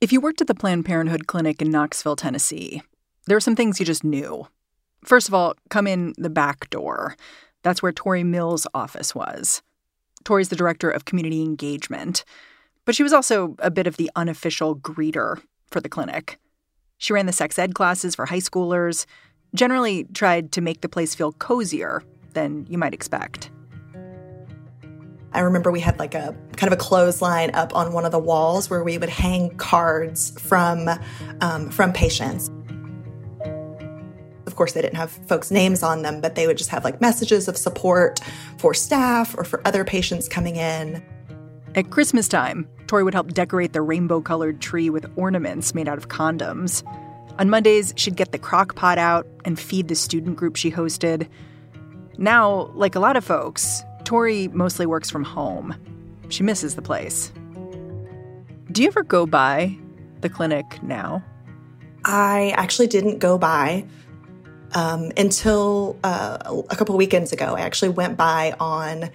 If you worked at the Planned Parenthood clinic in Knoxville, Tennessee, there are some things you just knew. First of all, come in the back door. That's where Tori Mills' office was. Tori's the director of community engagement, but she was also a bit of the unofficial greeter for the clinic. She ran the sex ed classes for high schoolers, generally tried to make the place feel cozier than you might expect. I remember we had like a kind of a clothesline up on one of the walls where we would hang cards from patients. Of course, they didn't have folks' names on them, but they would just have like messages of support for staff or for other patients coming in. At Christmas time, Tori would help decorate the rainbow-colored tree with ornaments made out of condoms. On Mondays, she'd get the crock pot out and feed the student group she hosted. Now, like a lot of folks, Tori mostly works from home. She misses the place. Do you ever go by the clinic now? I actually didn't go by until a couple weekends ago. I actually went by on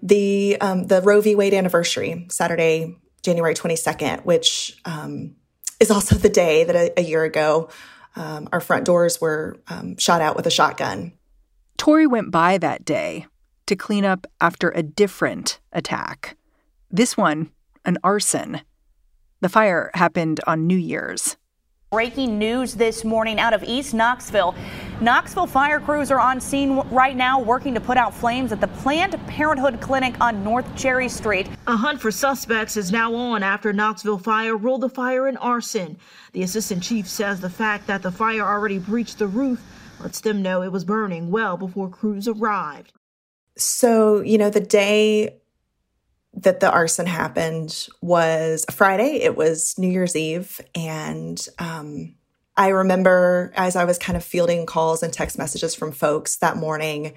the Roe v. Wade anniversary, Saturday, January 22nd, which is also the day that a year ago our front doors were shot out with a shotgun. Tori went by that day to clean up after a different attack. This one, an arson. The fire happened on New Year's. Breaking news this morning out of East Knoxville. Knoxville fire crews are on scene right now working to put out flames at the Planned Parenthood clinic on North Cherry Street. A hunt for suspects is now on after Knoxville fire ruled the fire an arson. The assistant chief says the fact that the fire already breached the roof lets them know it was burning well before crews arrived. So, you know, the day that the arson happened was a Friday. It was New Year's Eve. And I remember as I was kind of fielding calls and text messages from folks that morning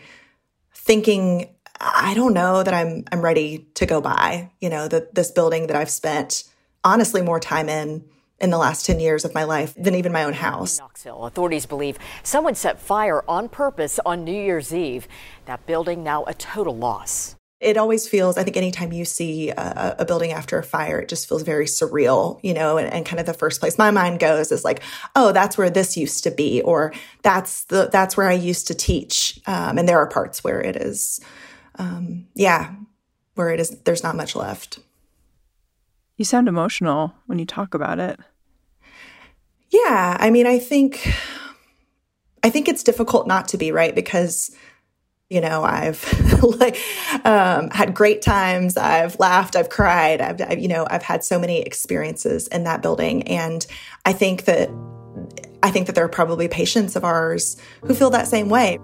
thinking, I don't know that I'm ready to go by, you know, that this building that I've spent honestly more time in the last 10 years of my life than even my own house. Knoxville authorities believe someone set fire on purpose on New Year's Eve. That building now a total loss. It always feels, I think anytime you see a building after a fire, it just feels very surreal, you know, and kind of the first place my mind goes is like, oh, that's where this used to be, or that's where I used to teach. And there are parts where it is, there's not much left. You sound emotional when you talk about it. Yeah. I mean, I think it's difficult not to be, right? Because you know, I've had great times. I've laughed. I've cried. I've had so many experiences in that building, and I think that there are probably patients of ours who feel that same way.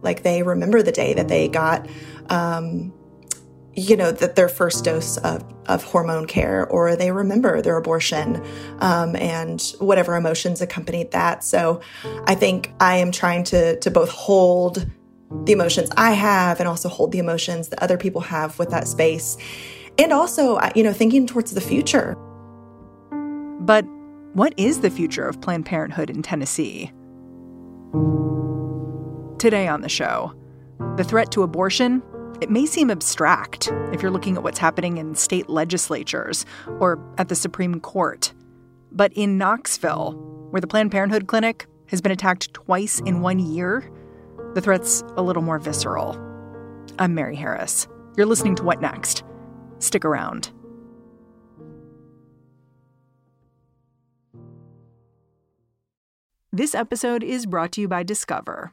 Like they remember the day that they got, that their first dose of hormone care, or they remember their abortion and whatever emotions accompanied that. So I think I am trying to both hold the emotions I have and also hold the emotions that other people have with that space. And also, thinking towards the future. But what is the future of Planned Parenthood in Tennessee? Today on the show, the threat to abortion. It may seem abstract if you're looking at what's happening in state legislatures or at the Supreme Court. But in Knoxville, where the Planned Parenthood clinic has been attacked twice in 1 year, the threat's a little more visceral. I'm Mary Harris. You're listening to What Next? Stick around. This episode is brought to you by Discover.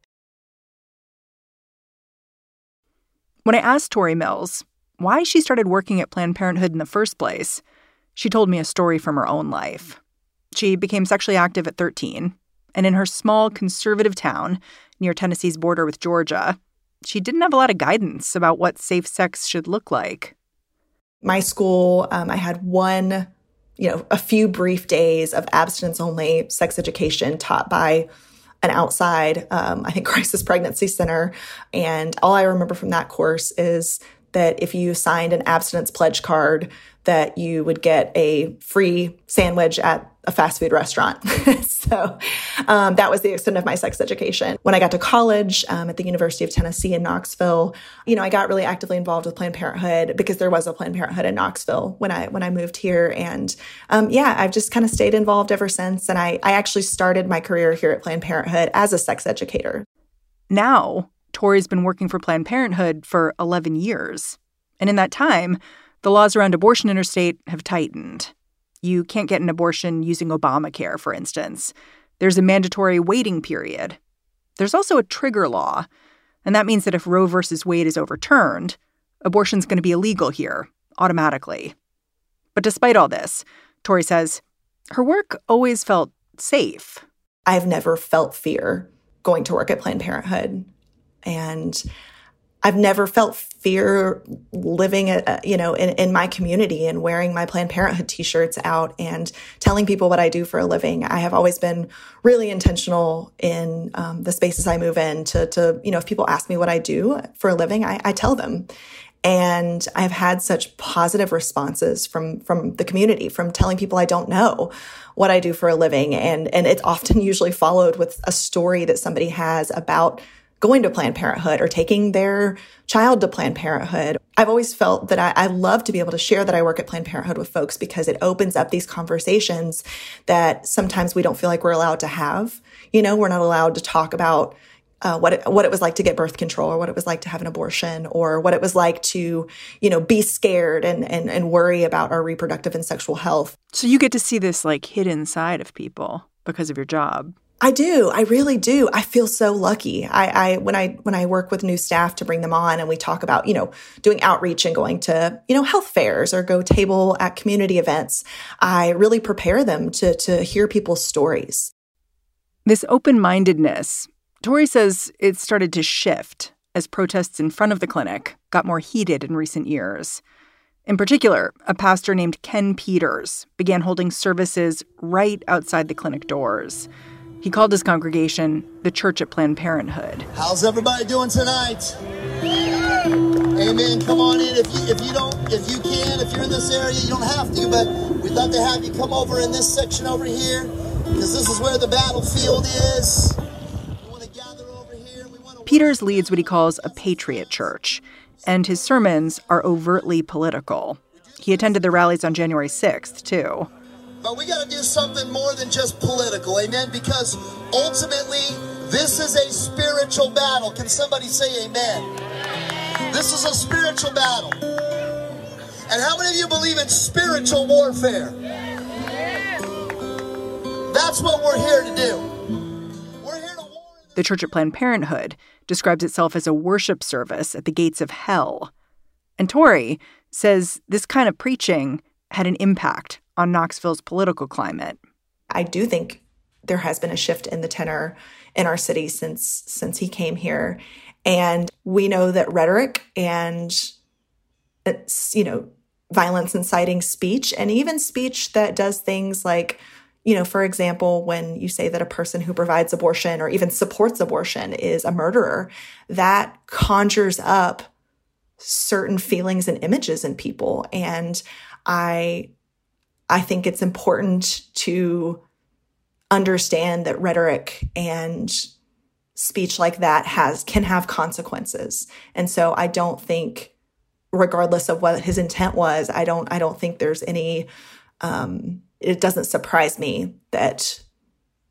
When I asked Tori Mills why she started working at Planned Parenthood in the first place, she told me a story from her own life. She became sexually active at 13, and in her small conservative town near Tennessee's border with Georgia, she didn't have a lot of guidance about what safe sex should look like. My school, I had one, a few brief days of abstinence-only sex education taught by an outside, I think, crisis pregnancy center. And all I remember from that course is that if you signed an abstinence pledge card, that you would get a free sandwich at a fast food restaurant. So that was the extent of my sex education. When I got to college at the University of Tennessee in Knoxville, I got really actively involved with Planned Parenthood because there was a Planned Parenthood in Knoxville when I moved here. And I've just kind of stayed involved ever since. And I actually started my career here at Planned Parenthood as a sex educator. Now, Tori's been working for Planned Parenthood for 11 years. And in that time, the laws around abortion in her state have tightened. You can't get an abortion using Obamacare, for instance. There's a mandatory waiting period. There's also a trigger law. And that means that if Roe v. Wade is overturned, abortion's going to be illegal here automatically. But despite all this, Tori says her work always felt safe. I've never felt fear going to work at Planned Parenthood. And I've never felt fear living, in my community and wearing my Planned Parenthood T-shirts out and telling people what I do for a living. I have always been really intentional in the spaces I move in to if people ask me what I do for a living, I tell them. And I've had such positive responses from the community, from telling people I don't know what I do for a living. And it's often usually followed with a story that somebody has about going to Planned Parenthood or taking their child to Planned Parenthood. I've always felt that I love to be able to share that I work at Planned Parenthood with folks because it opens up these conversations that sometimes we don't feel like we're allowed to have. We're not allowed to talk about what it was like to get birth control or what it was like to have an abortion or what it was like to, be scared and worry about our reproductive and sexual health. So you get to see this hidden side of people because of your job. I do. I really do. I feel so lucky. When I work with new staff to bring them on and we talk about, doing outreach and going to, health fairs or go table at community events, I really prepare them to hear people's stories. This open-mindedness, Tori says it started to shift as protests in front of the clinic got more heated in recent years. In particular, a pastor named Ken Peters began holding services right outside the clinic doors. He called his congregation the Church at Planned Parenthood. How's everybody doing tonight? Amen. Come on in. If you're in this area, you don't have to, but we'd love to have you come over in this section over here, because this is where the battlefield is. We want to gather over here. Peters leads what he calls a Patriot Church, and his sermons are overtly political. He attended the rallies on January 6th, too. But we got to do something more than just political, amen? Because ultimately, this is a spiritual battle. Can somebody say amen? This is a spiritual battle. And how many of you believe in spiritual warfare? That's what we're here to do. We're here to war. The Church at Planned Parenthood describes itself as a worship service at the gates of hell. And Tori says this kind of preaching had an impact on Knoxville's political climate. I do think there has been a shift in the tenor in our city since he came here. And we know that rhetoric and, violence inciting speech, and even speech that does things like, for example, when you say that a person who provides abortion or even supports abortion is a murderer, that conjures up certain feelings and images in people. And I think it's important to understand that rhetoric and speech like that can have consequences. And so I don't think, regardless of what his intent was, I don't think there's any, it doesn't surprise me that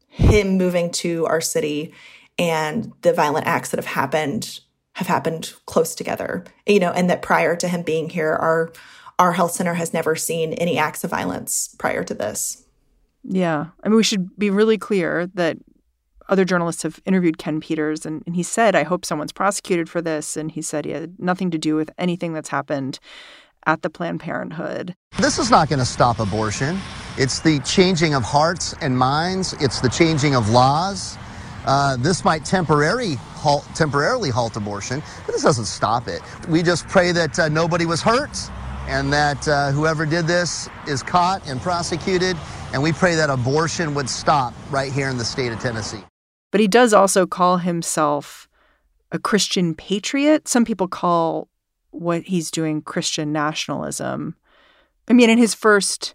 him moving to our city and the violent acts that have happened close together, and that prior to him being here Our health center has never seen any acts of violence prior to this. Yeah. I mean, we should be really clear that other journalists have interviewed Ken Peters, and he said, I hope someone's prosecuted for this. And he said he had nothing to do with anything that's happened. at the Planned Parenthood. This is not going to stop abortion. It's the changing of hearts and minds. It's the changing of laws. This might temporarily halt abortion, but this doesn't stop it. We just pray that nobody was hurt and that whoever did this is caught and prosecuted. And we pray that abortion would stop right here in the state of Tennessee. But he does also call himself a Christian patriot. Some people call what he's doing Christian nationalism. I mean, in his first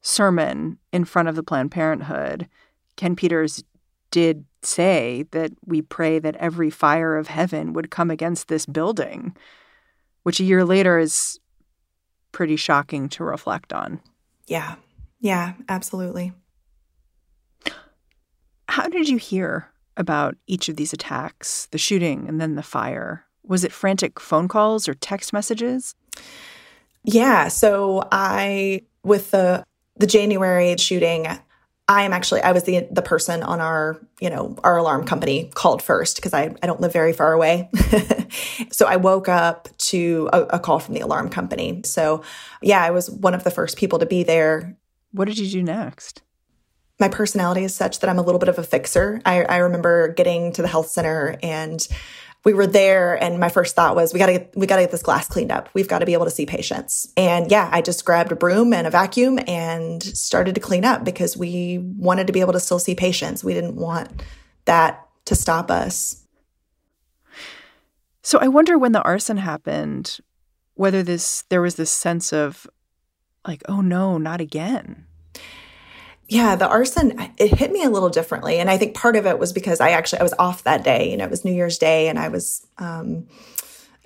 sermon in front of the Planned Parenthood, Ken Peters did say that we pray that every fire of heaven would come against this building, which a year later is pretty shocking to reflect on. Yeah. Yeah, absolutely. How did you hear about each of these attacks, the shooting and then the fire? Was it frantic phone calls or text messages? Yeah. So with the January shooting, I was the person on our alarm company called first because I don't live very far away. So I woke up to a call from the alarm company. So yeah, I was one of the first people to be there. What did you do next? My personality is such that I'm a little bit of a fixer. I remember getting to the health center and we were there and my first thought was, we got to get this glass cleaned up. We've got to be able to see patients. And yeah, I just grabbed a broom and a vacuum and started to clean up because we wanted to be able to still see patients. We didn't want that to stop us. So I wonder when the arson happened, whether there was this sense of like, oh no, not again. Yeah, the arson, it hit me a little differently. And I think part of it was because I was off that day. You know, it was New Year's Day and I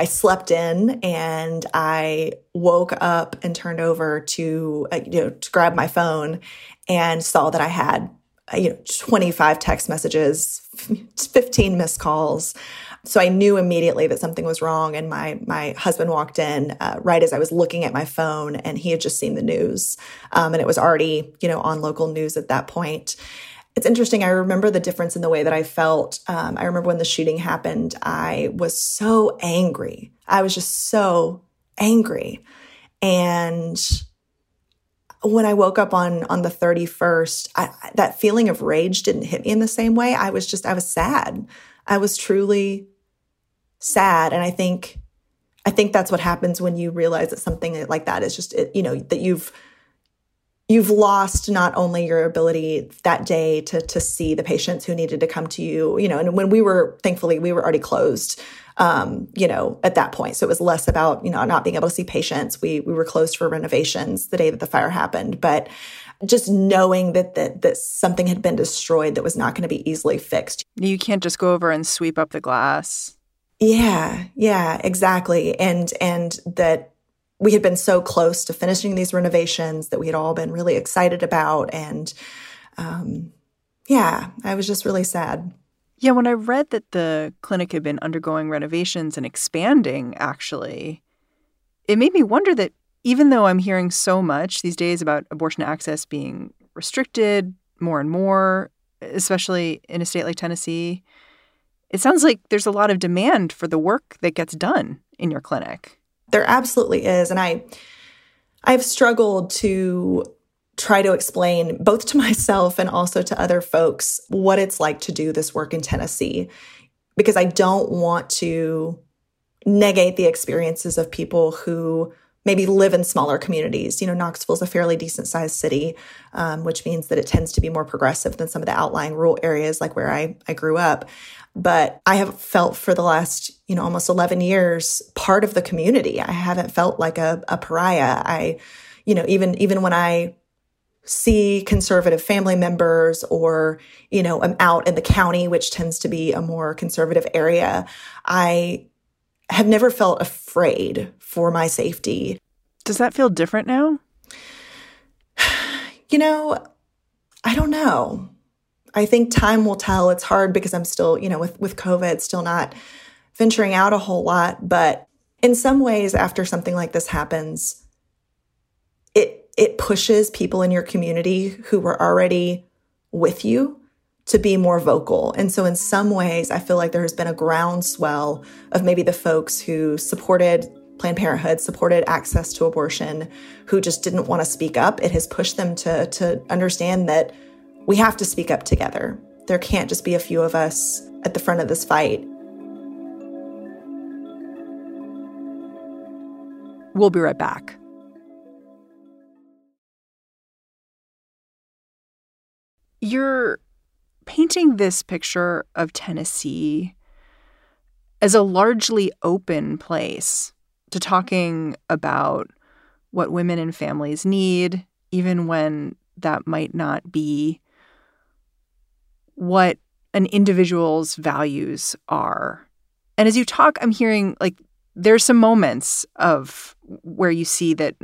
slept in and I woke up and turned over to grab my phone and saw that I had, 25 text messages, 15 missed calls. So I knew immediately that something was wrong. And my husband walked in right as I was looking at my phone, and he had just seen the news. And it was already, on local news at that point. It's interesting. I remember the difference in the way that I felt. I remember when the shooting happened, I was so angry. I was just so angry. And when I woke up on the 31st, that feeling of rage didn't hit me in the same way. I was sad. I was truly sad. And I think that's what happens when you realize that something like that is just, that you've lost not only your ability that day to see the patients who needed to come to you, and when thankfully we were already closed, at that point. So it was less about, not being able to see patients. We were closed for renovations the day that the fire happened, but just knowing that something had been destroyed that was not going to be easily fixed. You can't just go over and sweep up the glass. Yeah, exactly. And that we had been so close to finishing these renovations that we had all been really excited about. And I was just really sad. Yeah, when I read that the clinic had been undergoing renovations and expanding, actually, it made me wonder that even though I'm hearing so much these days about abortion access being restricted more and more, especially in a state like Tennessee, it sounds like there's a lot of demand for the work that gets done in your clinic. There absolutely is. And I've struggled to try to explain both to myself and also to other folks what it's like to do this work in Tennessee, because I don't want to negate the experiences of people who maybe live in smaller communities. Knoxville is a fairly decent-sized city, which means that it tends to be more progressive than some of the outlying rural areas like where I grew up. But I have felt for the last, almost 11 years, part of the community. I haven't felt like a pariah. Even when I see conservative family members or, I'm out in the county, which tends to be a more conservative area, I have never felt afraid for my safety. Does that feel different now? I don't know. I think time will tell. It's hard because I'm still, with COVID, still not venturing out a whole lot. But in some ways, after something like this happens, it pushes people in your community who were already with you to be more vocal. And so in some ways, I feel like there has been a groundswell of maybe the folks who supported Planned Parenthood supported access to abortion who just didn't want to speak up. It has pushed them to understand that we have to speak up together. There can't just be a few of us at the front of this fight. We'll be right back. You're painting this picture of Tennessee as a largely open place to talking about what women and families need, even when that might not be what an individual's values are. And as you talk, I'm hearing, like, there's some moments of where you see that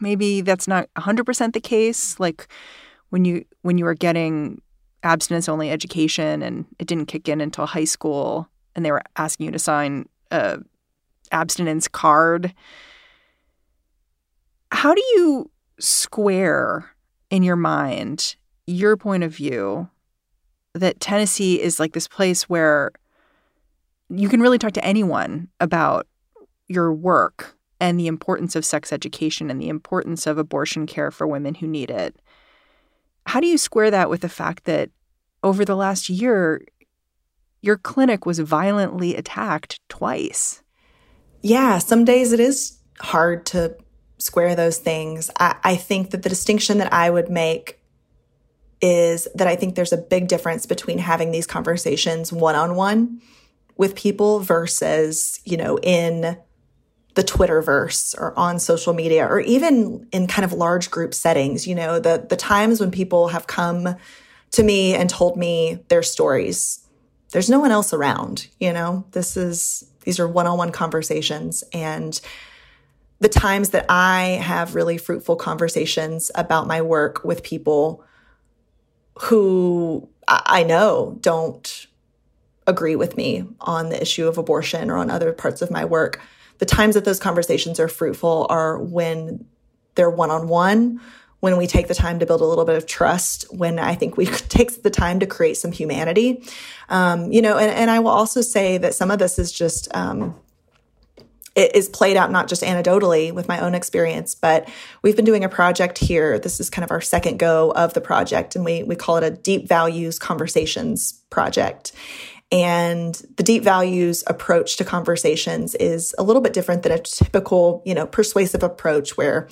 maybe that's not 100% the case, like when you were getting abstinence-only education and it didn't kick in until high school and they were asking you to sign an abstinence card. How do you square in your mind your point of view that Tennessee is like this place where you can really talk to anyone about your work and the importance of sex education and the importance of abortion care for women who need it? How do you square that with the fact that over the last year, your clinic was violently attacked twice? Yeah, some days it is hard to square those things. I think that the distinction that I would make is that I think there's a big difference between having these conversations one-on-one with people versus, in the Twitterverse or on social media or even in kind of large group settings. The times when people have come to me and told me their stories, there's no one else around, these are one-on-one conversations. And the times that I have really fruitful conversations about my work with people who I know don't agree with me on the issue of abortion or on other parts of my work, the times that those conversations are fruitful are when they're one-on-one, when we take the time to build a little bit of trust, when I think we take the time to create some humanity. And I will also say that some of this is just it is played out not just anecdotally with my own experience, but we've been doing a project here. This is kind of our second go of the project, and we call it a Deep Values Conversations Project. And the Deep Values approach to conversations is a little bit different than a typical, persuasive approach where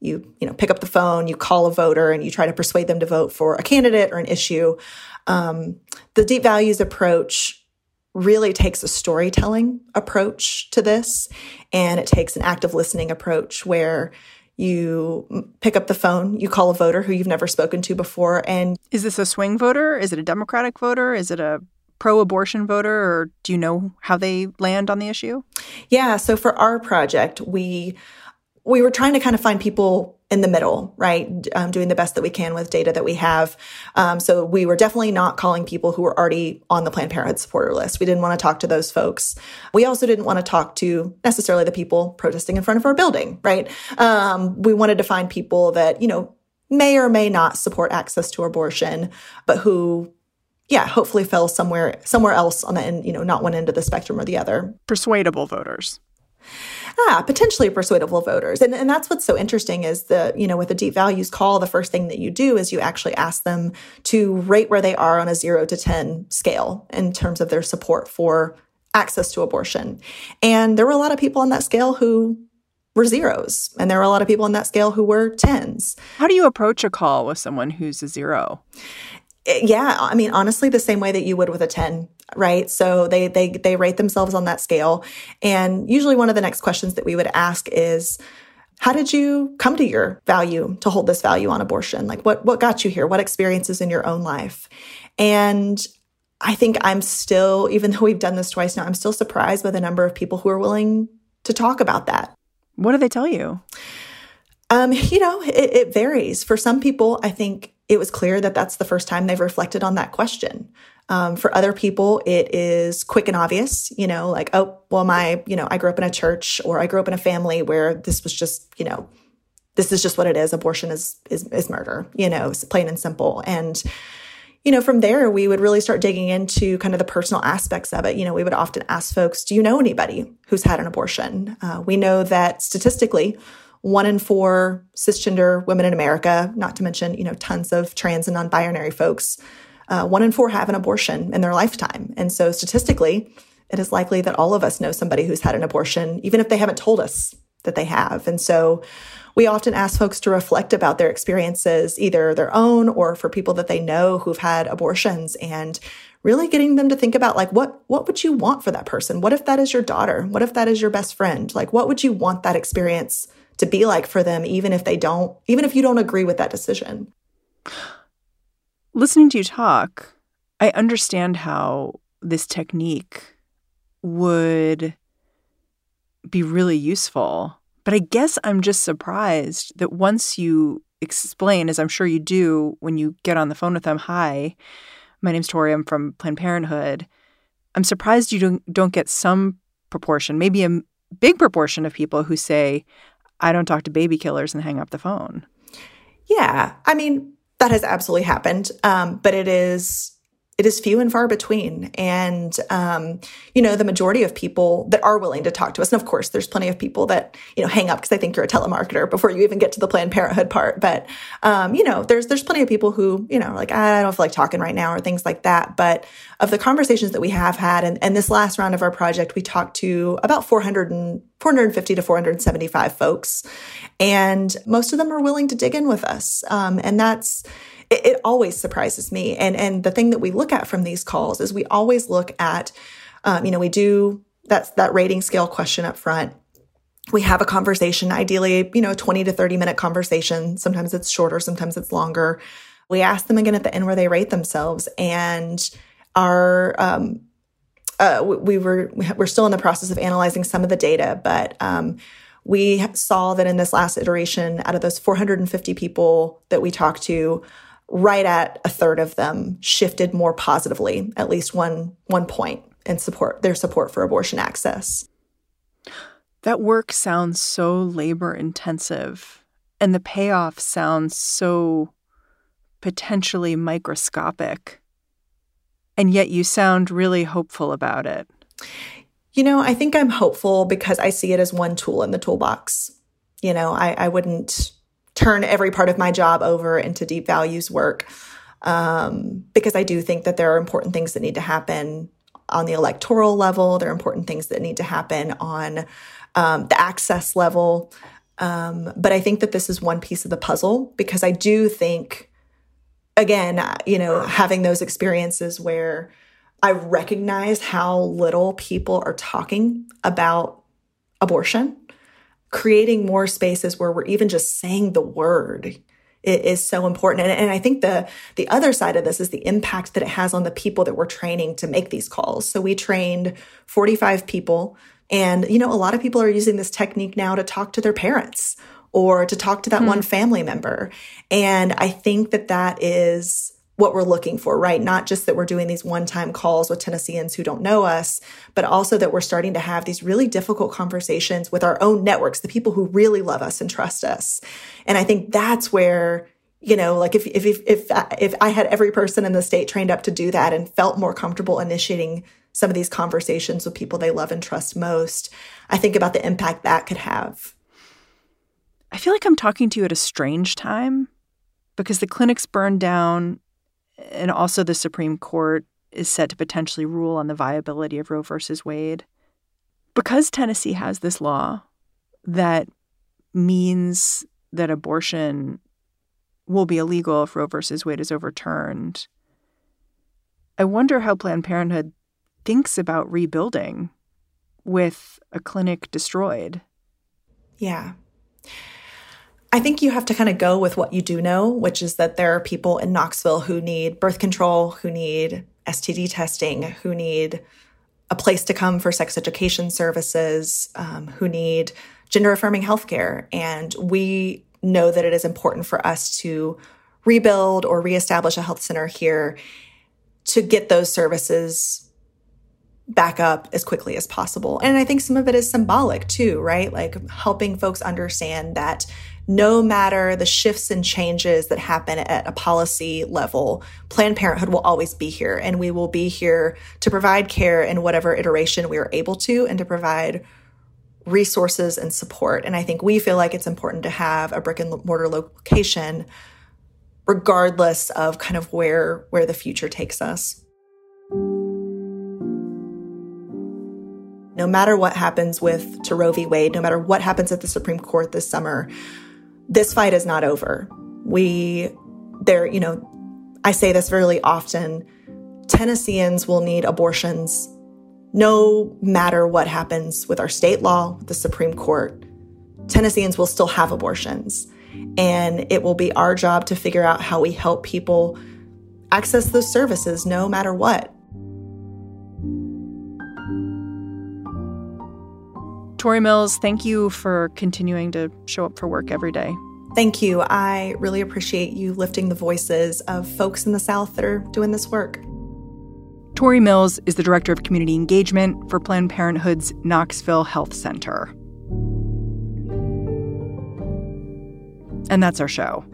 you pick up the phone, you call a voter, and you try to persuade them to vote for a candidate or an issue. The Deep Values approach really takes a storytelling approach to this, and it takes an active listening approach where you pick up the phone, you call a voter who you've never spoken to before. And is this a swing voter? Is it a Democratic voter? Is it a pro-abortion voter? Or do you know how they land on the issue? Yeah. So for our project, we were trying to kind of find people in the middle, right? Doing the best that we can with data that we have. So we were definitely not calling people who were already on the Planned Parenthood supporter list. We didn't want to talk to those folks. We also didn't want to talk to necessarily the people protesting in front of our building, right? We wanted to find people that, may or may not support access to abortion, but who, hopefully fell somewhere else on the end, not one end of the spectrum or the other. Persuadable voters. Potentially persuadable voters. And that's what's so interesting is with a Deep Values call, the first thing that you do is you actually ask them to rate where they are on a 0 to 10 scale in terms of their support for access to abortion. And there were a lot of people on that scale who were zeros, and there were a lot of people on that scale who were tens. How do you approach a call with someone who's a zero? Yeah, I mean, honestly, the same way that you would with a 10, right? So they rate themselves on that scale. And usually one of the next questions that we would ask is, how did you come to your value, to hold this value on abortion? Like, what got you here? What experiences in your own life? And I think I'm still, even though we've done this twice now, I'm still surprised by the number of people who are willing to talk about that. What do they tell you? It varies. For some people, I think it was clear that that's the first time they've reflected on that question. For other people, it is quick and obvious, like, oh, well, I grew up in a church, or I grew up in a family where this was just, this is just what it is. Abortion is murder, it's plain and simple. And, you know, from there, we would really start digging into kind of the personal aspects of it. You know, we would often ask folks, do you know anybody who's had an abortion? We know that statistically, 1 in 4 cisgender women in America, not to mention, you know, tons of trans and non-binary folks, 1 in 4 have an abortion in their lifetime. And so statistically, it is likely that all of us know somebody who's had an abortion, even if they haven't told us that they have. And so we often ask folks to reflect about their experiences, either their own or for people that they know who've had abortions, and really getting them to think about, like, what would you want for that person? What if that is your daughter? What if that is your best friend? Like, what would you want that experience to be like for them, even if you don't agree with that decision? Listening to you talk, I understand how this technique would be really useful. But I guess I'm just surprised that once you explain, as I'm sure you do when you get on the phone with them, hi, my name's Tori, I'm from Planned Parenthood. I'm surprised you don't get some proportion, maybe a big proportion of people who say, I don't talk to baby killers, and hang up the phone. Yeah. I mean, that has absolutely happened. But it is few and far between. And, you know, the majority of people that are willing to talk to us, and of course, there's plenty of people that, you know, hang up because they think you're a telemarketer before you even get to the Planned Parenthood part. But, you know, there's plenty of people who, you know, are like, I don't feel like talking right now, or things like that. But of the conversations that we have had, and this last round of our project, we talked to about 450 to 475 folks. And most of them are willing to dig in with us. And that's, it always surprises me. And the thing that we look at from these calls is we always look at, you know, we do that rating scale question up front. We have a conversation, ideally, you know, 20 to 30 minute conversation. Sometimes it's shorter, sometimes it's longer. We ask them again at the end where they rate themselves, and our, we're still in the process of analyzing some of the data, but, we saw that in this last iteration, out of those 450 people that we talked to, right at a third of them shifted more positively, at least one point in their support for abortion access. That work sounds so labor intensive, and the payoff sounds so potentially microscopic. And yet you sound really hopeful about it. You know, I think I'm hopeful because I see it as one tool in the toolbox. You know, I wouldn't turn every part of my job over into deep values work, because I do think that there are important things that need to happen on the electoral level. There are important things that need to happen on the access level. But I think that this is one piece of the puzzle, because I do think, again, you know, having those experiences where I recognize how little people are talking about abortion, creating more spaces where we're even just saying the word is so important. And I think the other side of this is the impact that it has on the people that we're training to make these calls. So we trained 45 people, and, you know, a lot of people are using this technique now to talk to their parents or to talk to that one family member. And I think that that is what we're looking for, right? Not just that we're doing these one-time calls with Tennesseans who don't know us, but also that we're starting to have these really difficult conversations with our own networks, the people who really love us and trust us. And I think that's where, you know, like if I had every person in the state trained up to do that and felt more comfortable initiating some of these conversations with people they love and trust most, I think about the impact that could have. I feel like I'm talking to you at a strange time, because the clinics burned down, and also the Supreme Court is set to potentially rule on the viability of Roe versus Wade. Because Tennessee has this law that means that abortion will be illegal if Roe versus Wade is overturned, I wonder how Planned Parenthood thinks about rebuilding with a clinic destroyed. Yeah. I think you have to kind of go with what you do know, which is that there are people in Knoxville who need birth control, who need STD testing, who need a place to come for sex education services, who need gender-affirming healthcare. And we know that it is important for us to rebuild or reestablish a health center here to get those services back up as quickly as possible. And I think some of it is symbolic too, right? Like helping folks understand that no matter the shifts and changes that happen at a policy level, Planned Parenthood will always be here. And we will be here to provide care in whatever iteration we are able to and to provide resources and support. And I think we feel like it's important to have a brick and mortar location regardless of kind of where the future takes us. No matter what happens to Roe v. Wade, no matter what happens at the Supreme Court this summer, this fight is not over. I say this really often, Tennesseans will need abortions no matter what happens with our state law, with the Supreme Court. Tennesseans will still have abortions. And it will be our job to figure out how we help people access those services no matter what. Tori Mills, thank you for continuing to show up for work every day. Thank you. I really appreciate you lifting the voices of folks in the South that are doing this work. Tori Mills is the Director of Community Engagement for Planned Parenthood's Knoxville Health Center. And that's our show.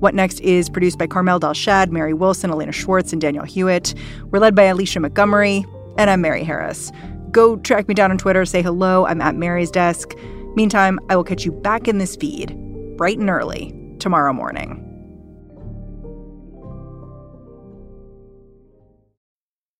What Next is produced by Carmel Dalshad, Mary Wilson, Elena Schwartz, and Daniel Hewitt. We're led by Alicia Montgomery, and I'm Mary Harris. Go track me down on Twitter. Say hello. I'm at Mary's Desk. Meantime, I will catch you back in this feed bright and early tomorrow morning.